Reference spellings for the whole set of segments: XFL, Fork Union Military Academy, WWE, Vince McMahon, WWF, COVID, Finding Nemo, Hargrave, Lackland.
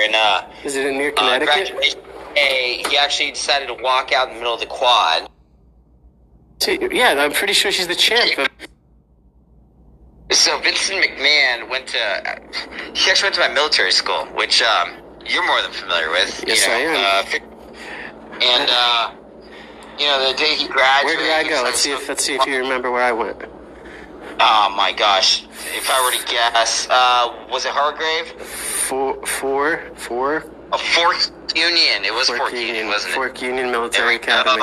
And, is it in near Connecticut? He actually decided to walk out in the middle of the quad. Yeah, I'm pretty sure she's the champ. So Vincent McMahon went to my military school, which you're more than familiar with. Yes, I am. The day he graduated. Where did I go? Let's see if you remember where I went. Oh my gosh! If I were to guess, was it Hargrave? Fork Union. It was Fork Union, wasn't it? Fork Union Military Academy.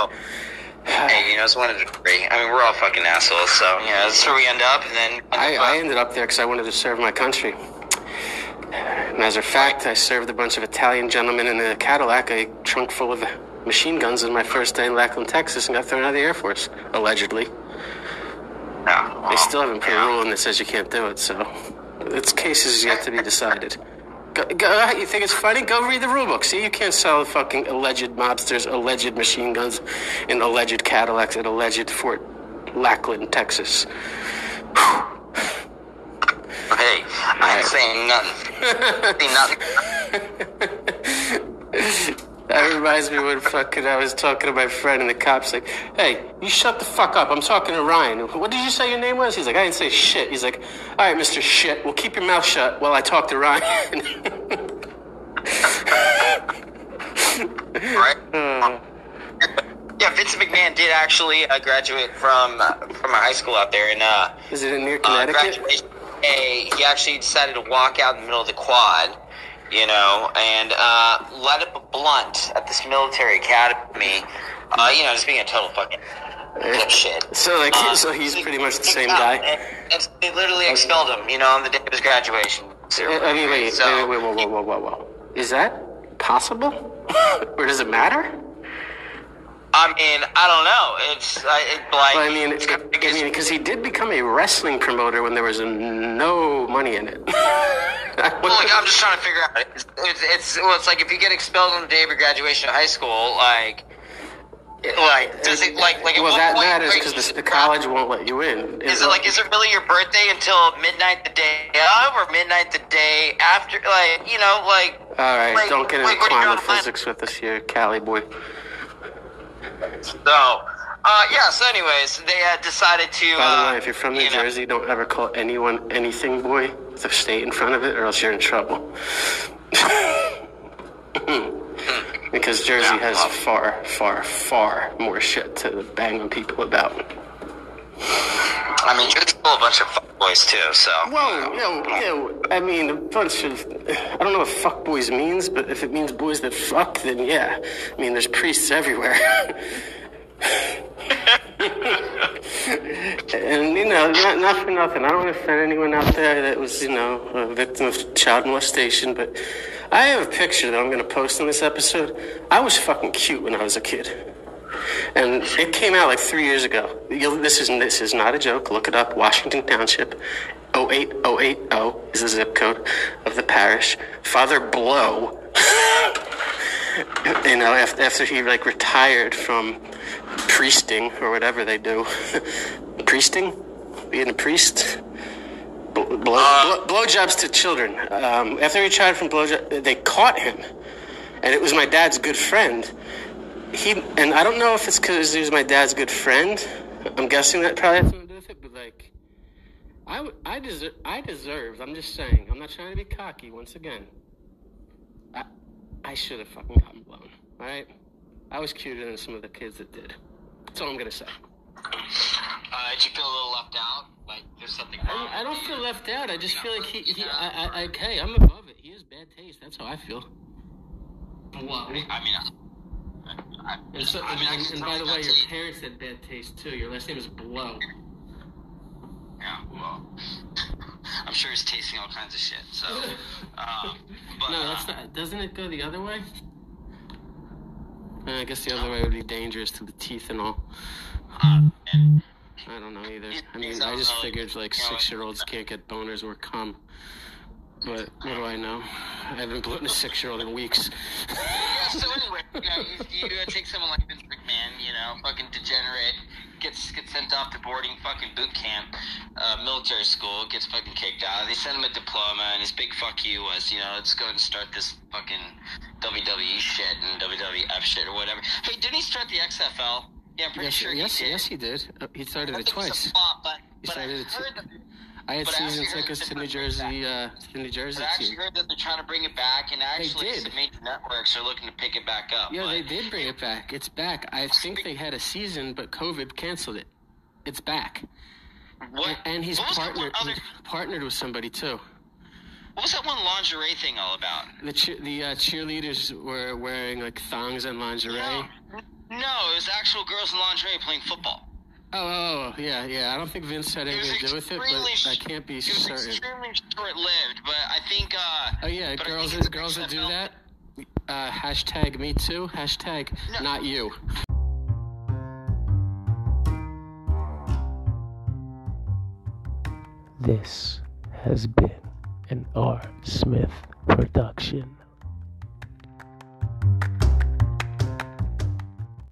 Hey, it's one of the three. I mean, we're all fucking assholes, so that's where we end up. And then I ended up there because I wanted to serve my country. And as a fact, I served a bunch of Italian gentlemen in a Cadillac, a trunk full of machine guns, on my first day in Lackland, Texas, and got thrown out of the Air Force, allegedly. Oh, they still haven't put a rule in that says you can't do it, so its case is yet to be decided. You think it's funny? Go read the rule book. See, you can't sell fucking alleged mobsters, alleged machine guns, and alleged Cadillacs at alleged Fort Lackland, Texas. Whew. Hey, I ain't saying nothing. That reminds me when fucking I was talking to my friend and the cop's like, "Hey, you shut the fuck up. I'm talking to Ryan. What did you say your name was?" He's like, "I didn't say shit." He's like, "All right, Mr. Shit, well, keep your mouth shut while I talk to Ryan." Right. Yeah, Vince McMahon did actually graduate from a high school out there. And, is it in near Connecticut? He actually decided to walk out in the middle of the quad. And light up a blunt at this military academy, just being a total fucking dipshit. So he's pretty much the same guy? And they literally expelled him, on the day of his graduation. Wait, is that possible? Or does it matter? I mean, I don't know. Because he did become a wrestling promoter when there was no money in it. I'm just trying to figure out. It's like if you get expelled on the day of your graduation of high school, that matters because the college won't let you in. Is it really your birthday until midnight the day of or midnight the day after? All right, don't get into quantum physics with us here, Cali boy. So anyways, they had decided to... By the way, if you're from New Jersey, don't ever call anyone anything, boy, with a state in front of it, or else you're in trouble. Because Jersey has far, far, far more shit to bang on people about. I mean, you're still a bunch of fuckboys, too, so... Well, a bunch of... I don't know what fuckboys means, but if it means boys that fuck, then yeah. I mean, there's priests everywhere. And, not for nothing. I don't want to offend anyone out there that was, a victim of child molestation, but I have a picture that I'm going to post in this episode. I was fucking cute when I was a kid. And it came out like 3 years ago. This is not a joke. Look it up. Washington Township, 08080 is the zip code of the parish. Father Blow, after he retired from priesting or whatever they do, priesting, being a priest, blowjobs to children. After he retired from blowjobs, they caught him, and it was my dad's good friend. And I don't know if it's because he was my dad's good friend. I'm guessing that probably had something to do with it, but I deserved. I'm just saying. I'm not trying to be cocky. Once again, I should have fucking gotten blown. All right, I was cuter than some of the kids that did. That's all I'm gonna say. Did you feel a little left out? Like there's something wrong? I don't feel left out. I just feel like hey, I'm above it. He has bad taste. That's how I feel. Well, And by the way, your parents had bad taste too. Your last name is Blow. Yeah, well, I'm sure he's tasting all kinds of shit. So, that's not. Doesn't it go the other way? I guess the other way would be dangerous to the teeth and all. And I don't know either. I just figured 6-year-olds can't get boners or cum. But what do I know? I haven't blown a 6-year-old in weeks. So anyway, you take someone like Vince McMahon, fucking degenerate, gets sent off to boarding fucking boot camp, military school, gets fucking kicked out. They sent him a diploma, and his big fuck you was, you know, let's go and start this fucking WWE shit and WWF shit or whatever. Hey, didn't he start the XFL? Yeah, I'm pretty sure he did. Yes, he did. He started it twice. It was a flop, but I heard that... I had season tickets to New Jersey. But I actually heard that they're trying to bring it back, and actually some major networks are looking to pick it back up. Yeah, they did bring it back. It's back. I think they had a season, but COVID canceled it. It's back. What? And he's partnered with somebody, too. What was that one lingerie thing all about? The cheerleaders were wearing, like, thongs and lingerie. No, it was actual girls in lingerie playing football. Oh, yeah. I don't think Vince had anything to do with it, but I can't be certain. It was extremely short-lived, but I think... girls that do that, hashtag me too, hashtag not you. This has been an R. Smith production.